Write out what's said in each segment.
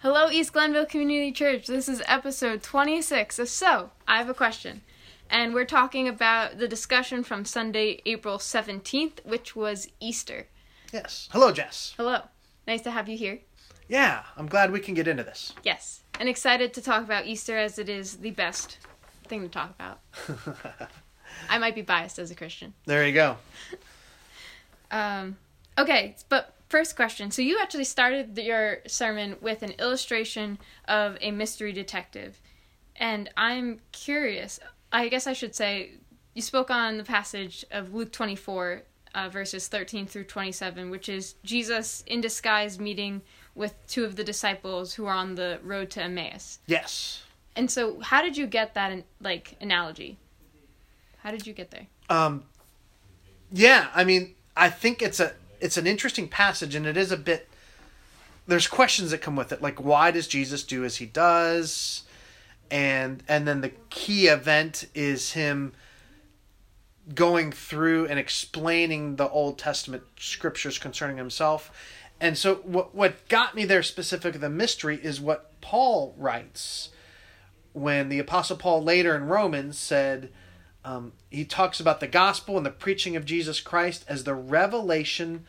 Hello, East Glenville Community Church. This is episode 26 of So, I Have a Question. And we're talking about the discussion from Sunday, April 17th, which was Easter. Yes. Hello, Jess. Hello. Nice to have you here. Yeah, I'm glad we can get into this. Yes, and excited to talk about Easter as it is the best thing to talk about. I might be biased as a Christian. There you go. Okay, but first question. So you actually started your sermon with an illustration of a mystery detective. And I'm curious, I guess I should say, you spoke on the passage of Luke 24, verses 13 through 27, which is Jesus in disguise meeting with two of the disciples who are on the road to Emmaus. Yes. And so how did you get that, analogy? How did you get there? I think it's an interesting passage, and it is a bit... There's questions that come with it, like why does Jesus do as he does? And then the key event is him going through and explaining the Old Testament scriptures concerning himself. And so what got me there specifically, the mystery, is what Paul writes when the Apostle Paul later in Romans said... he talks about the gospel and the preaching of Jesus Christ as the revelation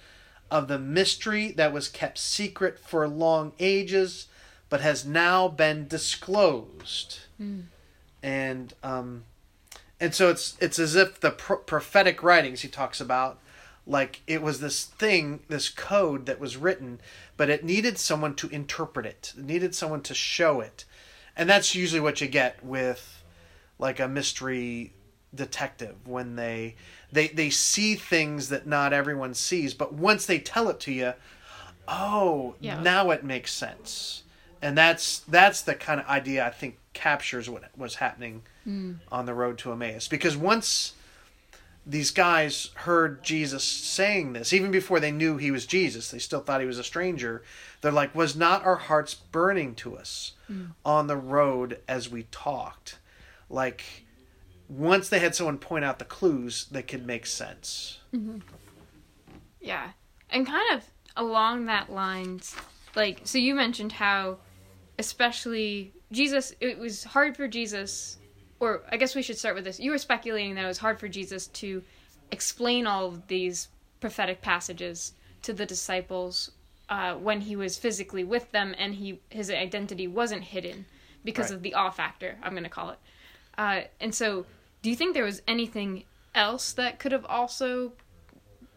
of the mystery that was kept secret for long ages, but has now been disclosed. Mm. And so it's as if the prophetic writings he talks about, like it was this thing, this code that was written, but it needed someone to interpret it. It needed someone to show it. And that's usually what you get with like a mystery detective, when they see things that not everyone sees, but once they tell it to you, now it makes sense. And that's the kind of idea I think captures what was happening on the road to Emmaus. Because once these guys heard Jesus saying this, even before they knew he was Jesus, they still thought he was a stranger. They're like, was not our hearts burning to us on the road as we talked? Like, once they had someone point out the clues, they could make sense. Mm-hmm. Yeah. And kind of along that lines, like, so you mentioned how especially Jesus, it was hard for Jesus, or I guess we should start with this. You were speculating that it was hard for Jesus to explain all of these prophetic passages to the disciples when he was physically with them and his identity wasn't hidden because of the awe factor, I'm going to call it. And so, do you think there was anything else that could have also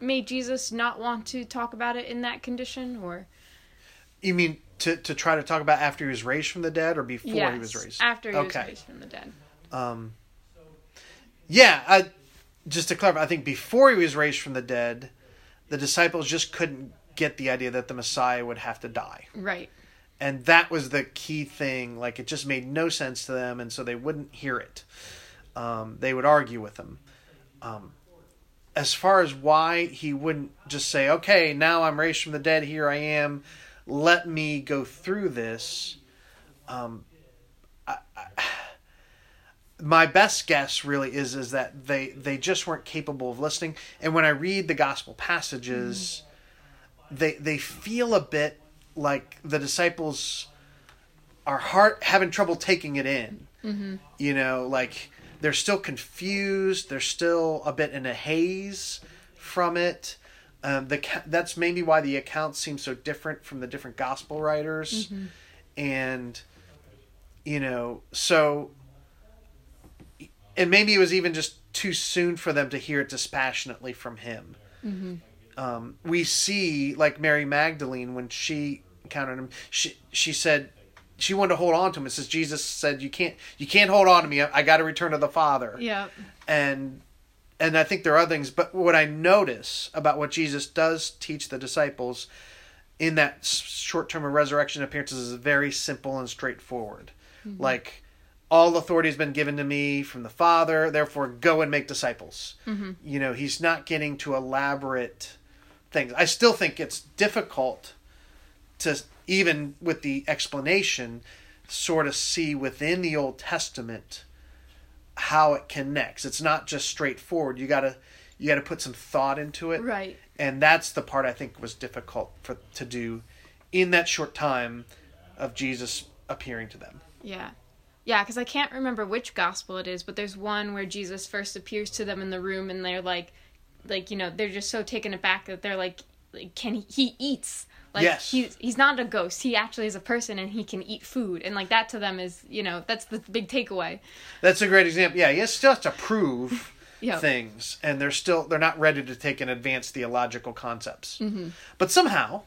made Jesus not want to talk about it in that condition, or? You mean to try to talk about after he was raised from the dead, or before he was raised? After he was raised from the dead. Just to clarify, I think before he was raised from the dead, the disciples just couldn't get the idea that the Messiah would have to die. Right. And that was the key thing. Like, it just made no sense to them, and so they wouldn't hear it. They would argue with him. As far as why he wouldn't just say, okay, now I'm raised from the dead, here I am, let me go through this. My best guess really is that they just weren't capable of listening. And when I read the gospel passages, they feel a bit like the disciples are having trouble taking it in. Mm-hmm. You know, like they're still confused. They're still a bit in a haze from it. That's maybe why the accounts seem so different from the different gospel writers. Mm-hmm. And, you know, so, and maybe it was even just too soon for them to hear it dispassionately from him. Mm-hmm. We see, like, Mary Magdalene, when she encountered him, she said she wanted to hold on to him. It says Jesus said, you can't hold on to me. I got to return to the Father. Yeah. And I think there are other things. But what I notice about what Jesus does teach the disciples in that short term of resurrection appearances is very simple and straightforward. Mm-hmm. Like, all authority has been given to me from the Father, therefore go and make disciples. Mm-hmm. You know, he's not getting to elaborate things. I still think it's difficult to, even with the explanation, sort of see within the Old Testament how it connects. It's not just straightforward. You gotta put some thought into it. Right. And that's the part I think was difficult to do in that short time of Jesus appearing to them. Yeah. Yeah, because I can't remember which gospel it is, but there's one where Jesus first appears to them in the room, and they're like, you know, they're just so taken aback that they're like can he eats. Like, yes. He's not a ghost. He actually is a person, and he can eat food. And, like, that to them is, you know, that's the big takeaway. That's a great example. Yeah, he still has to prove things, and they're not ready to take in advanced theological concepts. Mm-hmm. But somehow,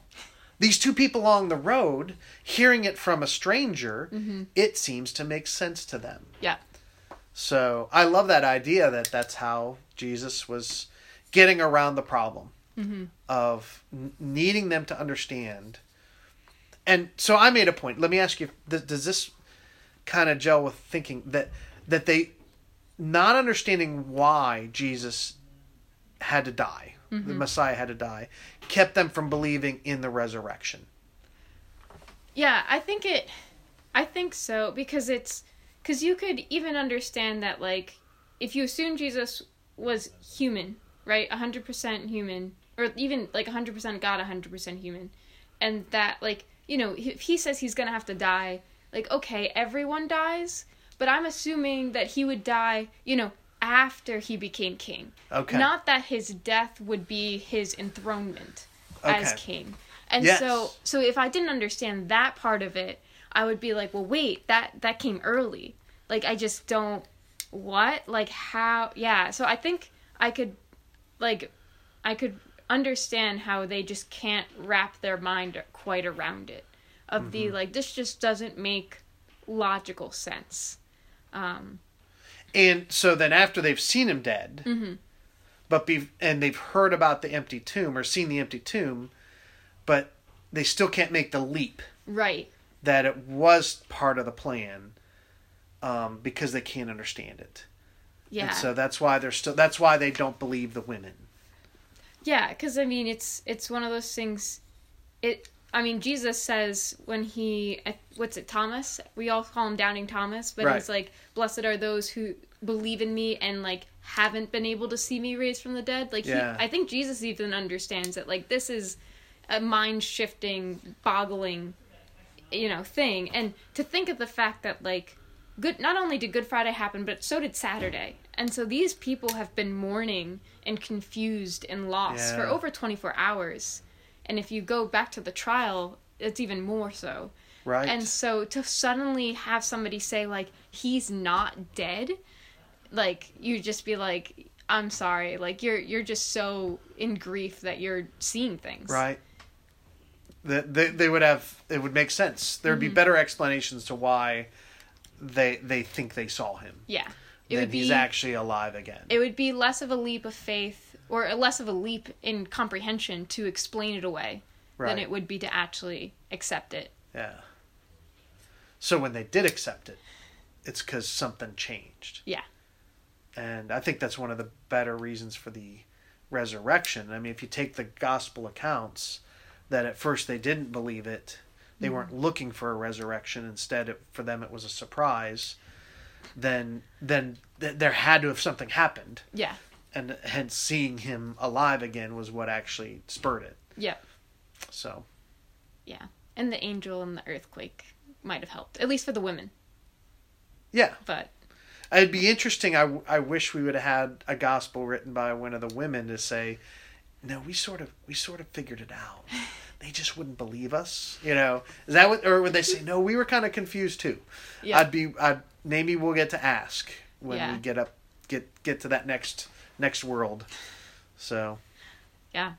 these two people along the road, hearing it from a stranger, mm-hmm. it seems to make sense to them. Yeah. So, I love that idea that that's how Jesus was getting around the problem. Mm-hmm. Of needing them to understand. And so I made a point. Let me ask you, does this kind of gel with thinking that they not understanding why Jesus had to die, mm-hmm. the Messiah had to die, kept them from believing in the resurrection? Yeah, I think so, because you could even understand that, like, if you assume Jesus was human, right, 100% human, or even, like, 100% God, 100% human. And that, like, you know, if he says he's going to have to die, like, okay, everyone dies, but I'm assuming that he would die, you know, after he became king. Okay. Not that his death would be his enthronement as king. And yes. so if I didn't understand that part of it, I would be like, well, wait, that came early. Like, I just don't, what? Like, how? Yeah, so I think I could understand how they just can't wrap their mind quite around it. Of mm-hmm. the, like, this just doesn't make logical sense. And so then after they've seen him dead, mm-hmm. and they've heard about the empty tomb, or seen the empty tomb, but they still can't make the leap. Right. That it was part of the plan, because they can't understand it. Yeah. And so that's why they don't believe the women. Yeah, because, I mean, it's one of those things. Jesus says when he, Thomas? We all call him Doubting Thomas, but he's like, blessed are those who believe in me and, like, haven't been able to see me raised from the dead. Like, I think Jesus even understands that, like, this is a mind-shifting, boggling, you know, thing. And to think of the fact that, like, not only did Good Friday happen, but so did Saturday. And so these people have been mourning and confused and lost for over 24 hours. And if you go back to the trial, it's even more so. Right. And so to suddenly have somebody say, like, he's not dead, like, you just be like, I'm sorry. Like, you're just so in grief that you're seeing things. Right. They would have, it would make sense. There would be better explanations to why they think they saw him. Yeah. Then he's actually alive again. It would be less of a leap of faith, or less of a leap in comprehension to explain it away than it would be to actually accept it. Yeah. So when they did accept it, it's because something changed. Yeah. And I think that's one of the better reasons for the resurrection. I mean, if you take the gospel accounts, that at first they didn't believe it, they weren't looking for a resurrection. Instead, for them, it was a surprise. Then there had to have something happened. Yeah. And hence seeing him alive again was what actually spurred it. Yeah. So. Yeah. And the angel and the earthquake might have helped, at least for the women. Yeah. But. It'd be interesting. I wish we would have had a gospel written by one of the women to say, no, we sort of figured it out. They just wouldn't believe us, you know. Is that what, or would they say, no, we were kind of confused too? Yeah. Maybe we'll get to ask when we get to that next world. So. Yeah.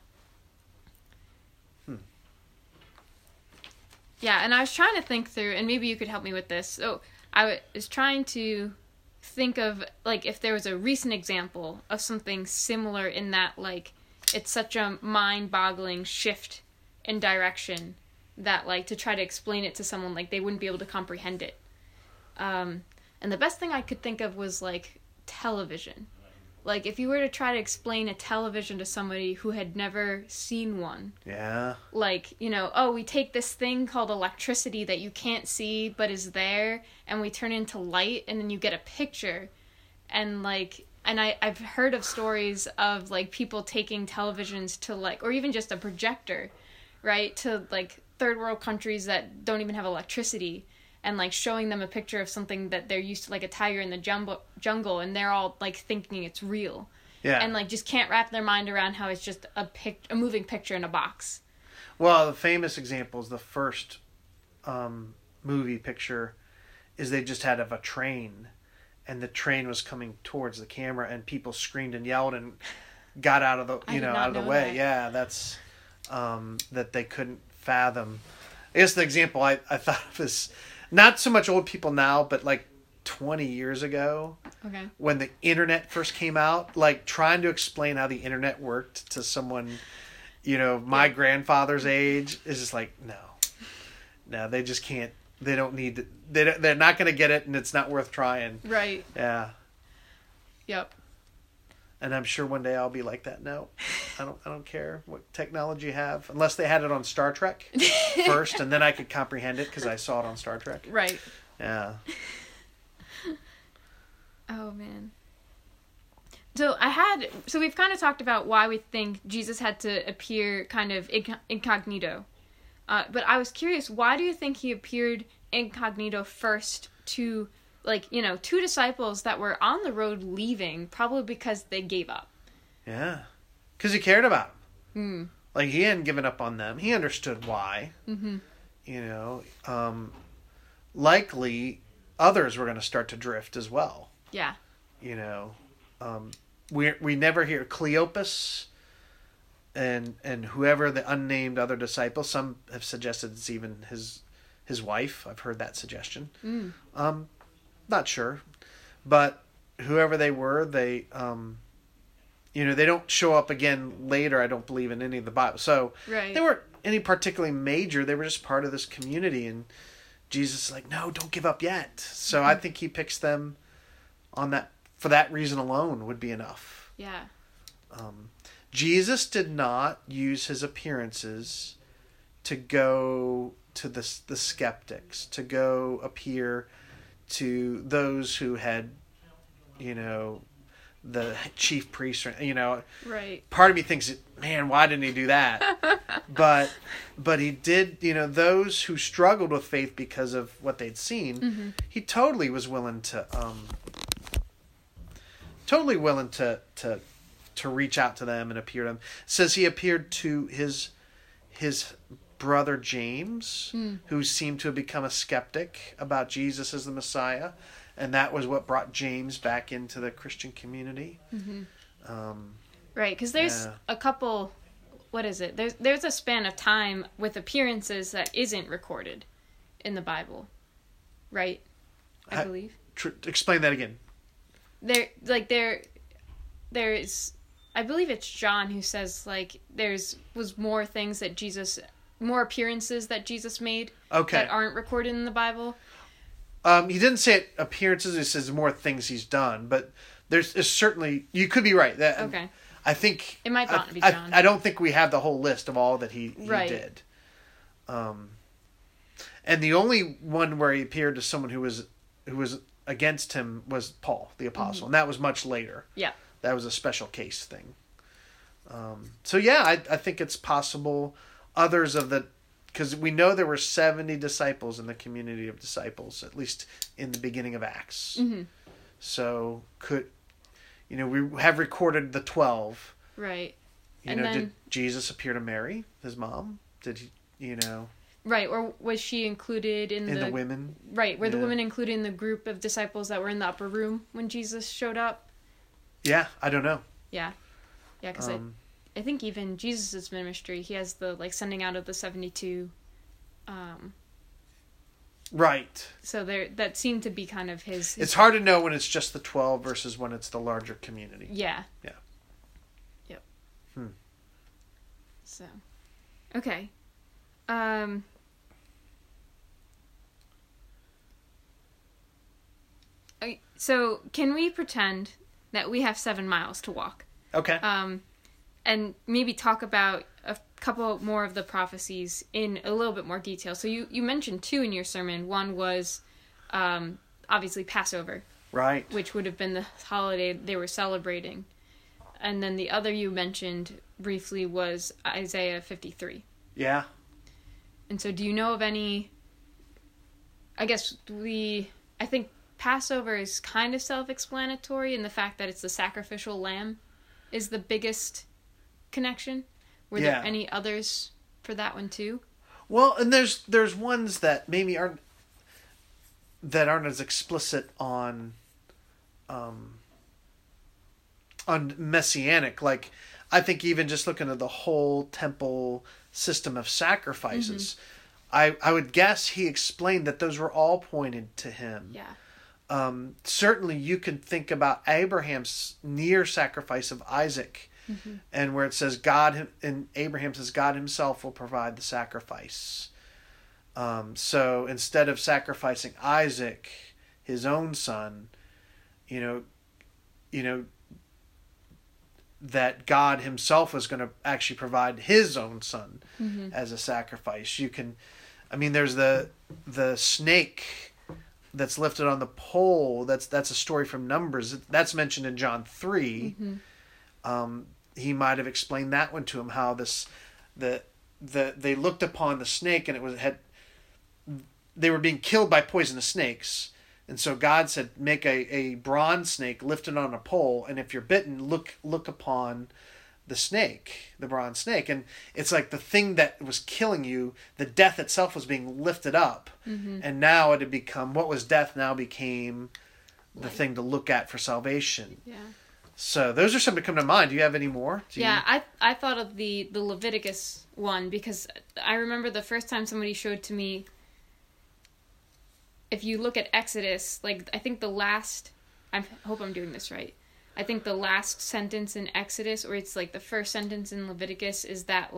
Yeah, and I was trying to think through, and maybe you could help me with this. So I was trying to think of, like, if there was a recent example of something similar in that, like, it's such a mind-boggling shift in direction that, like, to try to explain it to someone, like, they wouldn't be able to comprehend it. And the best thing I could think of was, like, television. Like, if you were to try to explain a television to somebody who had never seen one. Yeah. Like, you know, oh, we take this thing called electricity that you can't see but is there, and we turn it into light, and then you get a picture. And, like, and I've heard of stories of, like, people taking televisions to, like, or even just a projector, right, to, like, third world countries that don't even have electricity, and like showing them a picture of something that they're used to, like a tiger in the jungle, and they're all like thinking it's real. Yeah. And like just can't wrap their mind around how it's just a moving picture in a box. Well, the famous example is the first movie picture is they just had of a train, and the train was coming towards the camera, and people screamed and yelled and got out of the way. That. Yeah, that's that they couldn't fathom. I guess the example I thought of is not so much old people now, but like 20 years ago, okay, when the internet first came out, like trying to explain how the internet worked to someone, you know, my grandfather's age is just like, no, they just can't, they don't need to, they're not going to get it, and it's not worth trying. Right. Yeah. Yep. And I'm sure one day I'll be like that. No, I don't care what technology you have, unless they had it on Star Trek first, and then I could comprehend it because I saw it on Star Trek. Right. Yeah. Oh man. So we've kind of talked about why we think Jesus had to appear kind of incognito, but I was curious, why do you think he appeared incognito first to, like, you know, two disciples that were on the road leaving, probably because they gave up? Yeah, because he cared about them. Mm. Like, he hadn't given up on them. He understood why. Mm-hmm. You know, likely others were going to start to drift as well. Yeah. You know, we never hear Cleopas and whoever the unnamed other disciple. Some have suggested it's even his wife. I've heard that suggestion. Mm. Not sure, but whoever they were, they, you know, they don't show up again later. I don't believe in any of the Bible. So right. They weren't any particularly major. They were just part of this community, and Jesus is like, no, don't give up yet. So mm-hmm. I think he picks them on that, for that reason alone would be enough. Yeah. Jesus did not use his appearances to go to the skeptics, to go appear to those who had, you know, the chief priests, you know. Right. Part of me thinks, man, why didn't he do that? But he did, you know, those who struggled with faith because of what they'd seen, mm-hmm. he totally was willing to, to reach out to them and appear to them. It says he appeared to his brother James, who seemed to have become a skeptic about Jesus as the Messiah, and that was what brought James back into the Christian community. Mm-hmm. Right, because there's a couple, what is it? There's a span of time with appearances that isn't recorded in the Bible, right? I believe. Explain that again. There is, I believe it's John who says like there was more things that Jesus. More appearances that Jesus made that aren't recorded in the Bible. He didn't say it appearances. He says more things he's done, but there's certainly, you could be right. That, okay. I think it might not be John. I don't think we have the whole list of all that he right. did. And the only one where he appeared to someone who was against him was Paul, the apostle. Mm-hmm. And that was much later. Yeah. That was a special case thing. So yeah, I think it's possible. Others of the, because we know there were 70 disciples in the community of disciples, at least in the beginning of Acts. Mm-hmm. So we have recorded the 12. Right. Did Jesus appear to Mary, his mom? Did he, Right, or was she included in the women? Right, were the women included in the group of disciples that were in the upper room when Jesus showed up? Yeah, I don't know. Yeah. Yeah, because I think even Jesus' ministry, he has the, like, sending out of the 72. Right. So that seemed to be kind of his... It's hard to know when it's just the 12 versus when it's the larger community. Yeah. Yeah. Yep. So. Okay. So, can we pretend that we have 7 miles to walk? Okay. And maybe talk about a couple more of the prophecies in a little bit more detail. So you mentioned two in your sermon. One was obviously Passover. Right. Which would have been the holiday they were celebrating. And then the other you mentioned briefly was Isaiah 53. Yeah. And so do you know of any, I think Passover is kind of self-explanatory in the fact that it's the sacrificial lamb is the biggest connection. Were there any others for that one too? Well, and there's ones that maybe aren't as explicit on messianic. Like, I think even just looking at the whole temple system of sacrifices, I would guess he explained that those were all pointed to him. Yeah. Certainly you can think about Abraham's near sacrifice of Isaac, and where it says God, and Abraham says God himself will provide the sacrifice. So instead of sacrificing Isaac, his own son, you know, that God himself was going to actually provide his own son as a sacrifice. There's the snake that's lifted on the pole. That's a story from Numbers. That's mentioned in John 3. He might have explained that one to him, how they looked upon the snake, and they were being killed by poisonous snakes. And so God said, make a bronze snake, lift it on a pole, and if you're bitten, look upon the snake, the bronze snake. And it's like the thing that was killing you, the death itself was being lifted up. And now it had become, what was death now became the thing to look at for salvation. Yeah. So those are some that come to mind. Do you have any more? I thought of the Leviticus one, because I remember the first time somebody showed to me, if you look at Exodus, I think the last, I hope I'm doing this right, I think the last sentence in Exodus, or it's the first sentence in Leviticus, is that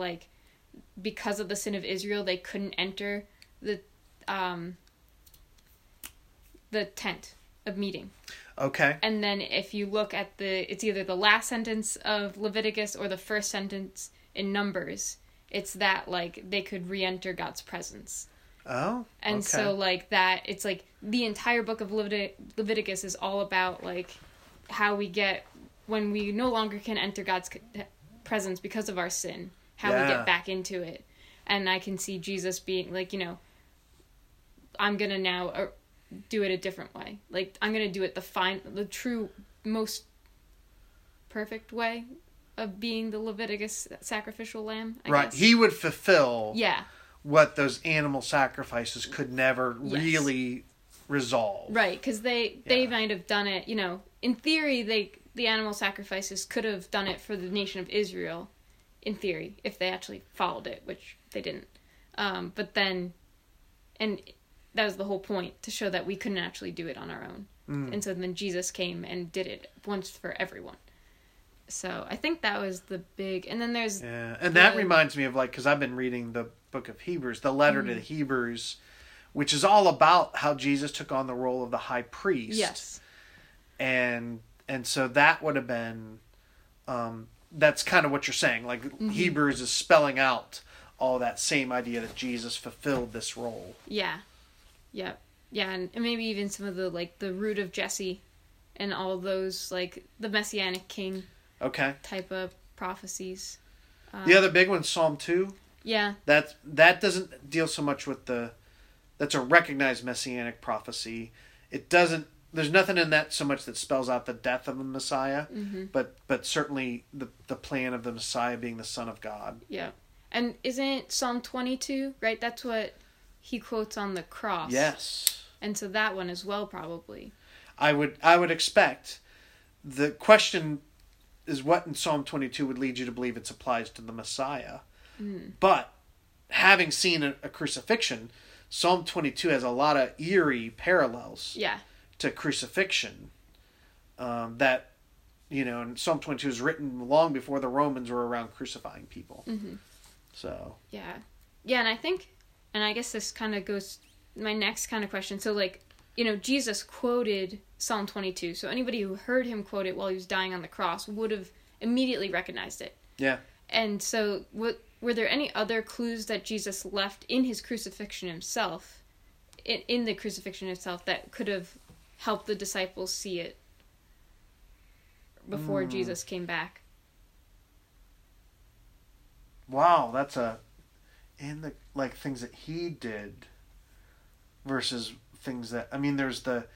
because of the sin of Israel, they couldn't enter the tent of meeting. Okay. And then if you look at it's either the last sentence of Leviticus or the first sentence in Numbers, it's that they could re-enter God's presence. Oh, and okay. So that, it's the entire book of Leviticus is all about how we get, when we no longer can enter God's presence because of our sin, how we get back into it. And I can see Jesus being I'm gonna now do it a different way. I'm gonna do it the true, most perfect way of being the Leviticus sacrificial lamb. I guess. He would fulfill. Yeah. What those animal sacrifices could never really resolve. Right, because they might have done it, in theory, the animal sacrifices could have done it for the nation of Israel, in theory, if they actually followed it, which they didn't. But then, and that was the whole point, to show that we couldn't actually do it on our own. And so then Jesus came and did it once for everyone. So I think that was the big, and then there's... Yeah, and that reminds me of, because I've been reading the book of Hebrews, the letter to the Hebrews, which is all about how Jesus took on the role of the high priest. Yes. And so that would have been, that's kind of what you're saying. Hebrews is spelling out all that same idea that Jesus fulfilled this role. Yeah. Yeah. Yeah, and maybe even some of the, the root of Jesse and all those, the Messianic king. Okay. Type of prophecies. The other big one, Psalm 2. Yeah. That doesn't deal so much with that's a recognized messianic prophecy. There's nothing in that so much that spells out the death of the Messiah, but certainly the plan of the Messiah being the Son of God. Yeah. And isn't Psalm 22, right? That's what he quotes on the cross. Yes. And so that one as well, probably. I would expect. The question is, what in Psalm 22 would lead you to believe it applies to the Messiah. But having seen a crucifixion, Psalm 22 has a lot of eerie parallels to crucifixion. That, and Psalm 22 is written long before the Romans were around crucifying people. So. Yeah. Yeah, and I think, and I guess this kind of goes, my next kind of question. So, Jesus quoted Psalm 22, so anybody who heard him quote it while he was dying on the cross would have immediately recognized it. Yeah. And so, were there any other clues that Jesus left in his crucifixion himself, in the crucifixion itself, that could have helped the disciples see it before Jesus came back? Wow, that's and the like things that he did versus things that, I mean, there's the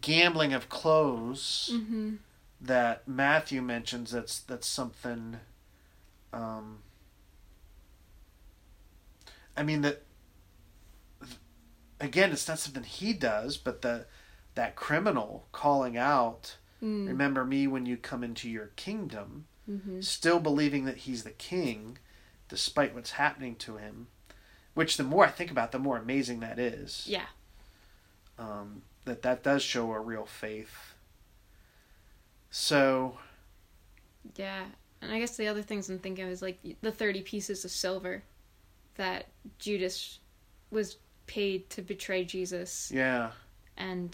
gambling of clothes mm-hmm. that Matthew mentions. That's something. I mean that. Again, it's not something he does, but that criminal calling out, remember me when you come into your kingdom, mm-hmm. still believing that he's the king, despite what's happening to him, which the more I think about, the more amazing that is. Yeah. That does show a real faith. So. Yeah. And I guess the other things I'm thinking of is like the 30 pieces of silver that Judas was paid to betray Jesus. Yeah. And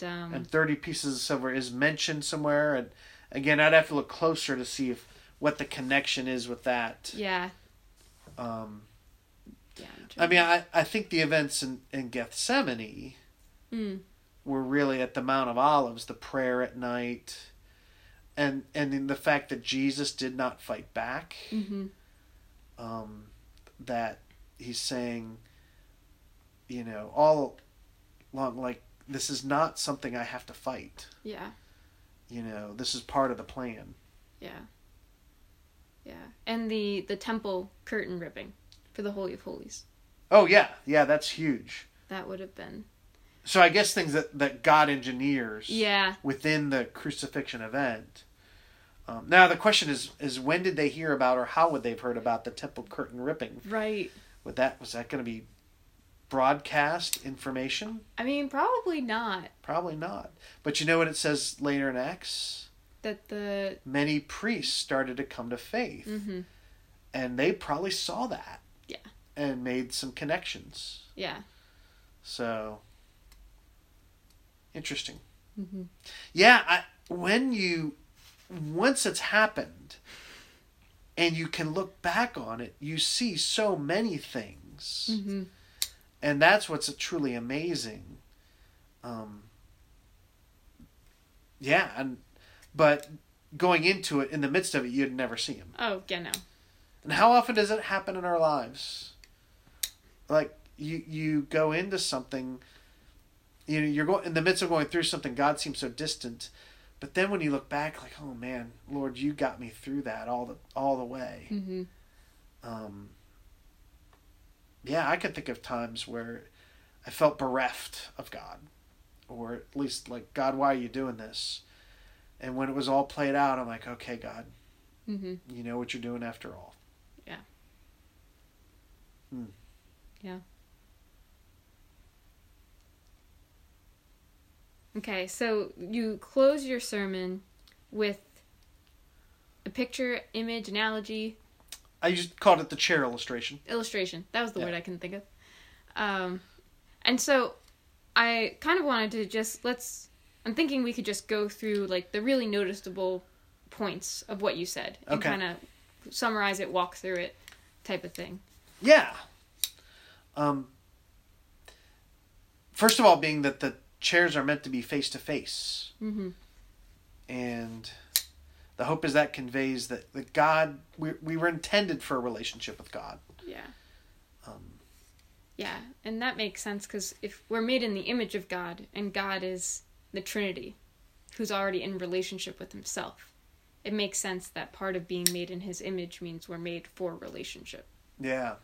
30 pieces of silver is mentioned somewhere. And again, I'd have to look closer to see what the connection is with that. Yeah. Yeah. I mean, I think the events in Gethsemane were really at the Mount of Olives, the prayer at night, and the fact that Jesus did not fight back. Mm-hmm. That he's saying, you know, all along, like, this is not something I have to fight. Yeah. You know, this is part of the plan. Yeah. Yeah. And the temple curtain ripping for the Holy of Holies. Oh, yeah. Yeah, that's huge. That would have been. So I guess things that God engineers within the crucifixion event. Now, the question is when did they hear about, or how would they have heard about the temple curtain ripping? Right. Was that going to be broadcast information? I mean, probably not. Probably not. But you know what it says later in Acts? That the... many priests started to come to faith. Mm-hmm. And they probably saw that. Yeah. And made some connections. Yeah. So, interesting. Mm-hmm. Yeah, once it's happened, and you can look back on it, you see so many things. Mm-hmm. And that's what's truly amazing. Yeah, but going into it, in the midst of it, you'd never see him. Oh, yeah, no. And how often does it happen in our lives? Like, you go into something, you know, you're going in the midst of going through something, God seems so distant. But then when you look back, like, oh man, Lord, you got me through that all the way. Mm-hmm. Yeah, I could think of times where I felt bereft of God, or at least like, God, why are you doing this? And when it was all played out, I'm like, okay, God, mm-hmm. you know what you're doing after all. Yeah. Mm. Yeah. Okay, so you close your sermon with a picture, image, analogy. I just called it the chair illustration. Illustration. That was the word I couldn't think of. And so I kind of wanted to just, I'm thinking we could just go through like the really noticeable points of what you said. And kind of summarize it, walk through it type of thing. Yeah. First of all, being that the chairs are meant to be face to face. And... the hope is that conveys that God, we were intended for a relationship with God. Yeah. Yeah, and that makes sense, because if we're made in the image of God, and God is the Trinity, who's already in relationship with himself, it makes sense that part of being made in his image means we're made for relationship. Yeah.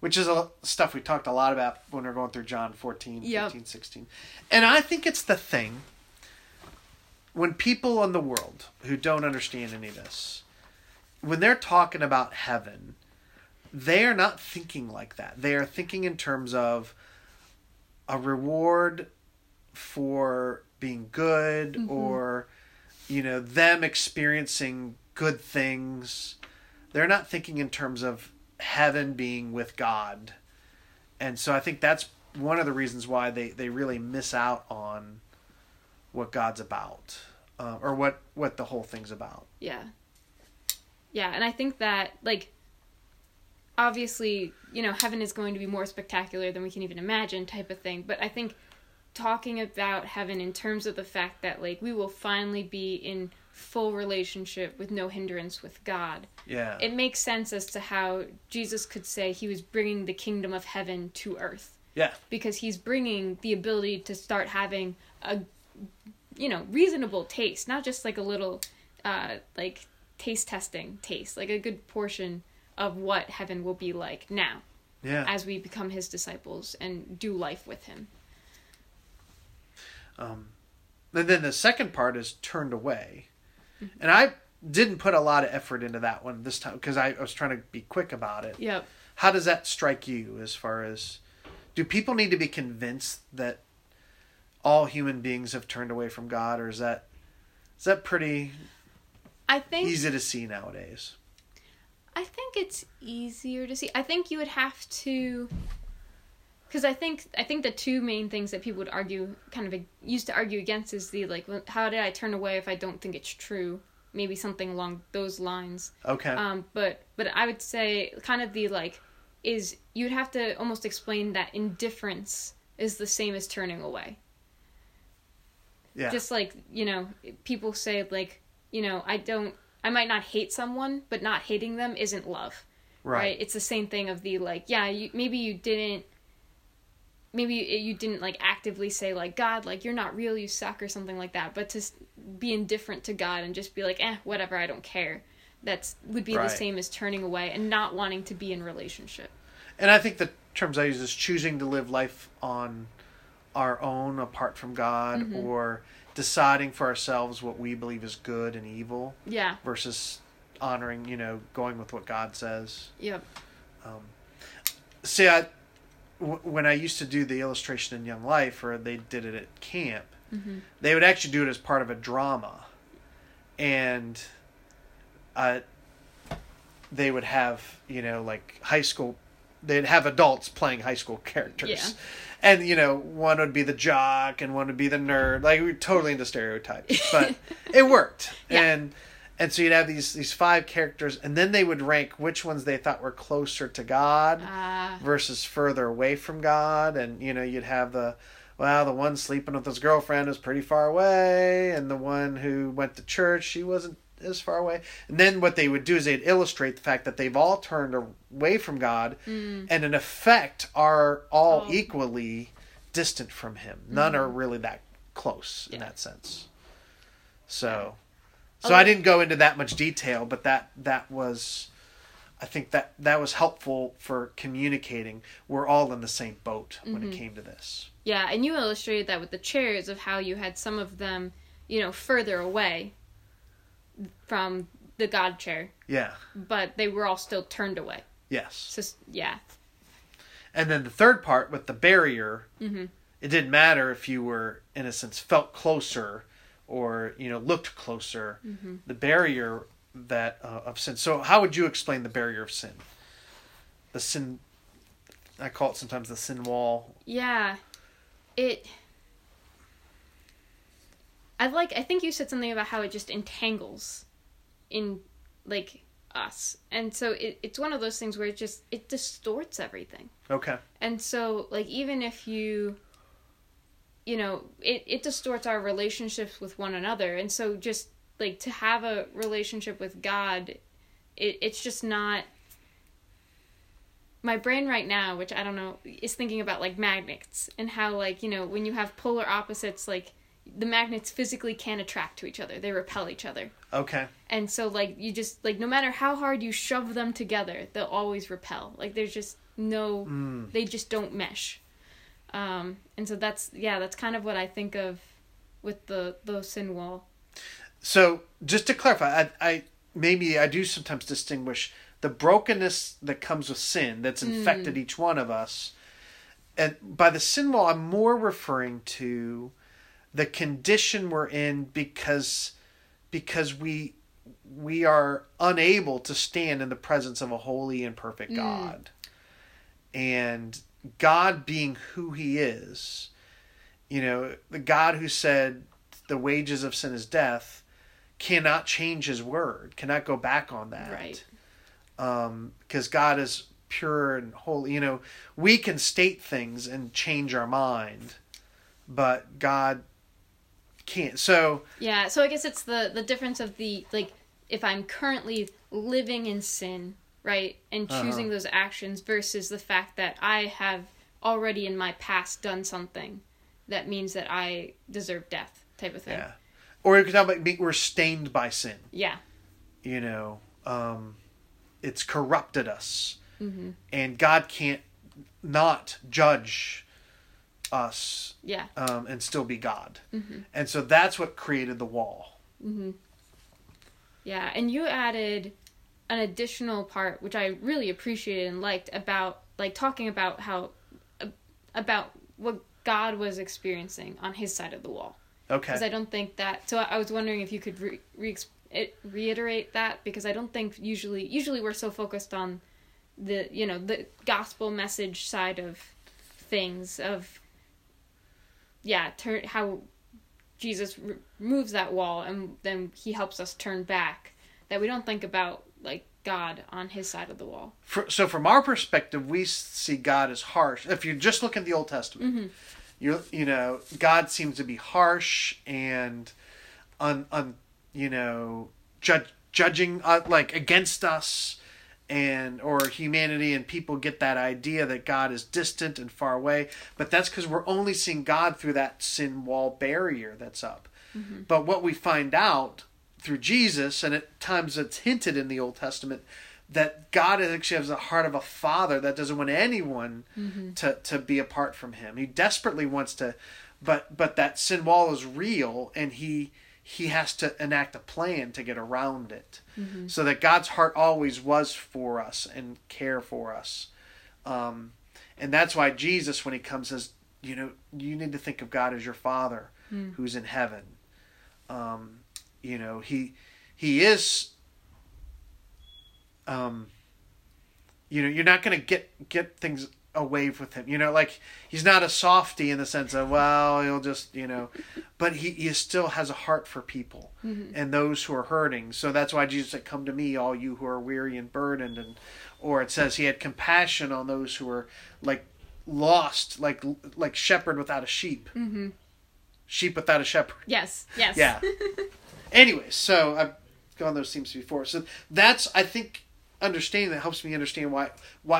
Which is stuff we talked a lot about when we were going through John 14, 15, 16. And I think it's the thing. When people in the world who don't understand any of this, when they're talking about heaven, they are not thinking like that. They are thinking in terms of a reward for being good, mm-hmm. or, you know, them experiencing good things. They're not thinking in terms of heaven being with God. And so I think that's one of the reasons why they really miss out on what God's about, or what the whole thing's about. Yeah. Yeah, and I think that, like, obviously, you know, heaven is going to be more spectacular than we can even imagine type of thing, but I think talking about heaven in terms of the fact that, like, we will finally be in full relationship with no hindrance with God. Yeah. It makes sense as to how Jesus could say he was bringing the kingdom of heaven to earth. Yeah. Because he's bringing the ability to start having a, you know, reasonable taste, not just like a little, like taste testing taste, like a good portion of what heaven will be like now. Yeah. As we become his disciples and do life with him. And then the second part is turned away. Mm-hmm. And I didn't put a lot of effort into that one this time because I was trying to be quick about it. Yep. How does that strike you as far as, do people need to be convinced that all human beings have turned away from God, or is that pretty easy to see nowadays? I think it's easier to see. I think you would have to, because I think the two main things that people would argue, kind of used to argue against, is the, like, how did I turn away if I don't think it's true? Maybe something along those lines. Okay. But I would say kind of the, like, is you'd have to almost explain that indifference is the same as turning away. Yeah. Just like, you know, people say, like, you know, I might not hate someone, but not hating them isn't love, right? It's the same thing of the, like, yeah, maybe you didn't like actively say, like, God, like, you're not real, you suck, or something like that, but to be indifferent to God and just be like, whatever, I don't care, would be the same as turning away and not wanting to be in relationship. And I think the terms I use is choosing to live life on our own apart from God, mm-hmm. or deciding for ourselves what we believe is good and evil, yeah, versus honoring, you know, going with what God says. Yep. See, when I used to do the illustration in Young Life, or they did it at camp, mm-hmm. they would actually do it as part of a drama, and they would have, you know, like high school. They'd have adults playing high school characters. Yeah. And, you know, one would be the jock and one would be the nerd. Like, we were totally into stereotypes. But it worked. Yeah. And so you'd have these five characters, and then they would rank which ones they thought were closer to God versus further away from God. And, you know, you'd have the one sleeping with his girlfriend was pretty far away, and the one who went to church, she wasn't as far away. And then what they would do is they'd illustrate the fact that they've all turned away from God, and in effect are all equally distant from him. None are really that close in that sense. So I didn't go into that much detail, but that was, I think that was helpful for communicating. We're all in the same boat when it came to this. Yeah, and you illustrated that with the chairs, of how you had some of them, you know, further away from the God chair. Yeah. But they were all still turned away. Yes. So, yeah. And then the third part with the barrier, it didn't matter if you were, in a sense, felt closer or, you know, looked closer. Mm-hmm. The barrier that of sin. So how would you explain the barrier of sin? The sin, I call it sometimes the sin wall. Yeah. I think you said something about how it just entangles in, like, us. And so it's one of those things where it distorts everything. Okay. And so, like, even if you know, it distorts our relationships with one another. And so just, like, to have a relationship with God, it's just not... My brain right now, which I don't know, is thinking about, like, magnets and how, like, you know, when you have polar opposites, like... the magnets physically can't attract to each other. They repel each other. Okay. And so, like, you just, like, no matter how hard you shove them together, they'll always repel. Like, there's just no, they just don't mesh. And so that's kind of what I think of with the sin wall. So, just to clarify, I do sometimes distinguish the brokenness that comes with sin that's infected each one of us. And by the sin wall, I'm more referring to the condition we're in because we are unable to stand in the presence of a holy and perfect God. And God being who he is, you know, the God who said the wages of sin is death cannot change his word, cannot go back on that. Right. Because God is pure and holy. You know, we can state things and change our mind, but God can't. So yeah, so I guess it's the difference of the, like, if I'm currently living in sin, right, and choosing those actions versus the fact that I have already in my past done something that means that I deserve death, type of thing. Yeah. Or you could talk about we're stained by sin. Yeah. You know, it's corrupted us. Mm-hmm. And God can't not judge us. Yeah. And still be God. Mm-hmm. And so that's what created the wall. Mm-hmm. Yeah. And you added an additional part, which I really appreciated and liked, about, like, talking about how, about what God was experiencing on his side of the wall. Okay. Because I don't think that... So I was wondering if you could reiterate that, because I don't think usually we're so focused on the, you know, the gospel message side of things, of, yeah, how Jesus removes that wall and then he helps us turn back, that we don't think about, like, God on his side of the wall. So from our perspective, we see God as harsh. If you just look at the Old Testament, mm-hmm. You know, God seems to be harsh and judging like against us, and or humanity, and people get that idea that God is distant and far away. But that's because we're only seeing God through that sin wall barrier that's up. Mm-hmm. But what we find out through Jesus, and at times it's hinted in the Old Testament, that God actually has the heart of a father that doesn't want anyone mm-hmm. to be apart from him. He desperately wants to, but that sin wall is real, and he has to enact a plan to get around it. Mm-hmm. So that God's heart always was for us and care for us. And that's why Jesus, when he comes, says, you know, you need to think of God as your father who's in heaven. You know, he is... you know, you're not going to get things away with him. You know, like, he's not a softy in the sense of, well, he'll just, you know, but he still has a heart for people mm-hmm. and those who are hurting. So that's why Jesus said, come to me, all you who are weary and burdened. And, or it says he had compassion on those who were like lost, like shepherd without a sheep, mm-hmm. sheep without a shepherd. Yes. Yes. Yeah. Anyway, so I've gone those themes before. So that's, I think, understanding that helps me understand why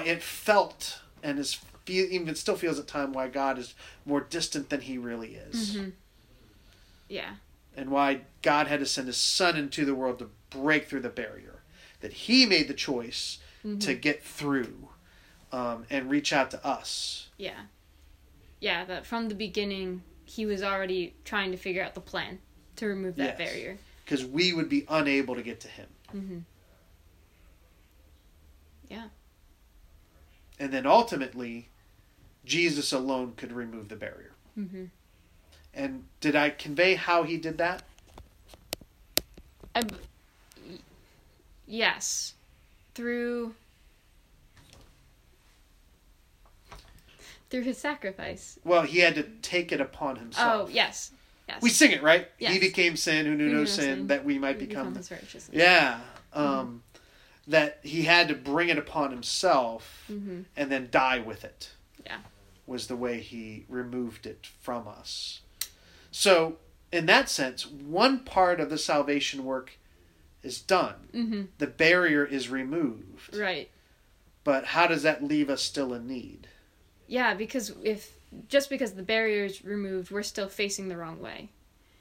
it felt and is even it still feels at times why God is more distant than he really is. Mm-hmm. Yeah. And why God had to send his son into the world to break through the barrier that he made the choice mm-hmm. to get through and reach out to us. Yeah. Yeah, that from the beginning he was already trying to figure out the plan to remove that yes. barrier. Because we would be unable to get to him. Mm-hmm. Yeah. And then ultimately, Jesus alone could remove the barrier. Mm-hmm. And did I convey how he did that? Yes. Through his sacrifice. Well, he had to take it upon himself. Oh, yes. Yes. We sing it, right? Yes. He became sin, who knew no sin, that we might become his righteousness. Yeah. Mm-hmm. That he had to bring it upon himself mm-hmm. and then die with it. Yeah. Was the way he removed it from us. So, in that sense, one part of the salvation work is done. Mm-hmm. The barrier is removed. Right. But how does that leave us still in need? Yeah, because just because the barrier is removed, we're still facing the wrong way.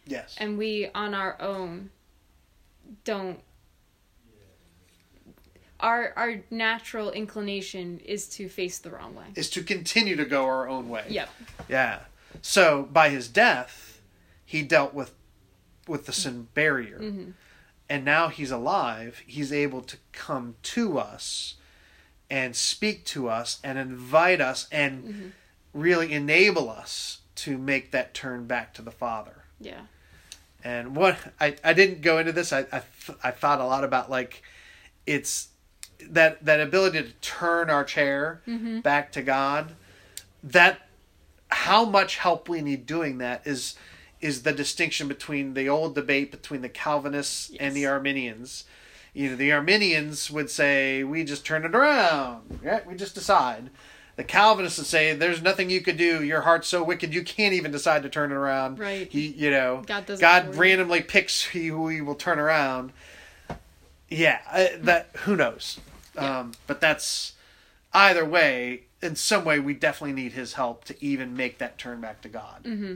Yes. And we, on our own, don't... Our natural inclination is to face the wrong way. Is to continue to go our own way. Yep. Yeah. So, by his death, he dealt with the sin barrier. Mm-hmm. And now he's alive. He's able to come to us and speak to us and invite us and... Mm-hmm. really enable us to make that turn back to the Father. Yeah. And what I didn't go into this. I thought a lot about, like, it's that ability to turn our chair mm-hmm. back to God. That how much help we need doing that is the distinction between the old debate between the Calvinists yes. and the Arminians. You know, the Arminians would say we just turn it around. Right? We just decide. The Calvinists would say, there's nothing you could do. Your heart's so wicked, you can't even decide to turn it around. Right. God randomly picks who he will turn around. Yeah. Who knows? Yeah. But that's, either way, in some way, we definitely need his help to even make that turn back to God. Mm-hmm.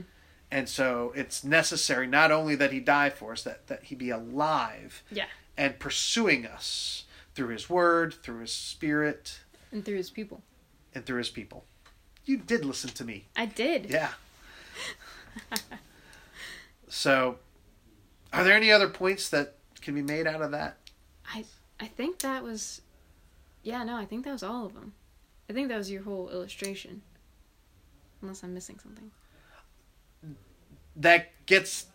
And so it's necessary not only that he die for us, that he be alive and pursuing us through his word, through his spirit. And through his people. You did listen to me. I did. Yeah. So, are there any other points that can be made out of that? I think that was... Yeah, no, I think that was all of them. I think that was your whole illustration. Unless I'm missing something. That gets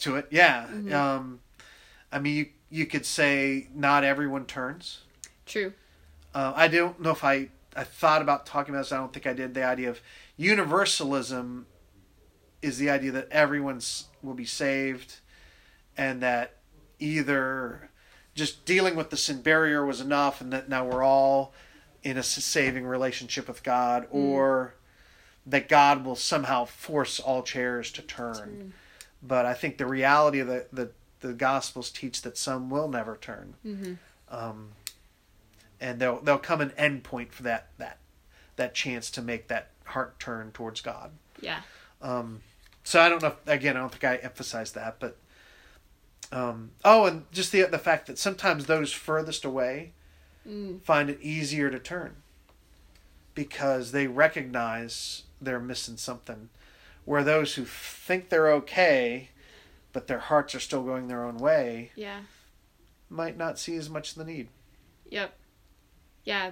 to it, yeah. Mm-hmm. I mean, you could say not everyone turns. True. I don't know if I thought about talking about this. I don't think I did. The idea of universalism is the idea that everyone will be saved, and that either just dealing with the sin barrier was enough, and that now we're all in a saving relationship with God, or that God will somehow force all chairs to turn. But I think the reality of the Gospels teach that some will never turn. Mm-hmm. And there'll come an end point for that chance to make that heart turn towards God. Yeah. So I don't know. Again, I don't think I emphasized that, but and just the fact that sometimes those furthest away find it easier to turn because they recognize they're missing something. Where those who think they're okay, but their hearts are still going their own way, might not see as much the need. Yep. Yeah,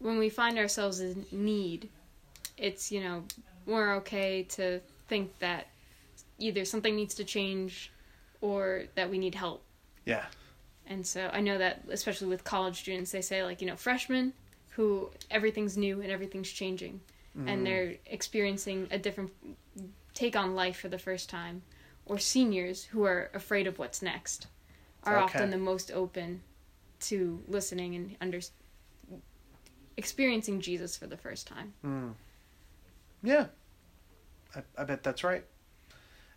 when we find ourselves in need, it's, we're okay to think that either something needs to change or that we need help. Yeah. And so I know that, especially with college students, they say, freshmen who everything's new and everything's changing. Mm. And they're experiencing a different take on life for the first time. Or seniors who are afraid of what's next are often the most open to listening and experiencing Jesus for the first time. Mm. Yeah. I bet that's right.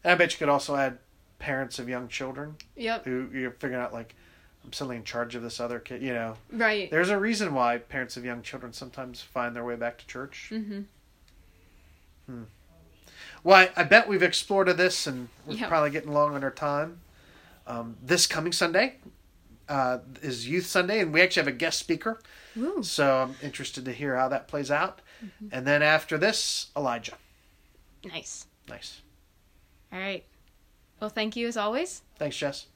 And I bet you could also add parents of young children. Yep. Who you're figuring out, I'm suddenly in charge of this other kid, Right. There's a reason why parents of young children sometimes find their way back to church. Mm-hmm. Hmm. Well, I bet we've explored this, and we're probably getting long on our time. This coming Sunday is Youth Sunday, and we actually have a guest speaker. Ooh. So I'm interested to hear how that plays out. Mm-hmm. And then after this, Elijah. Nice. All right. Well, thank you as always. Thanks, Jess.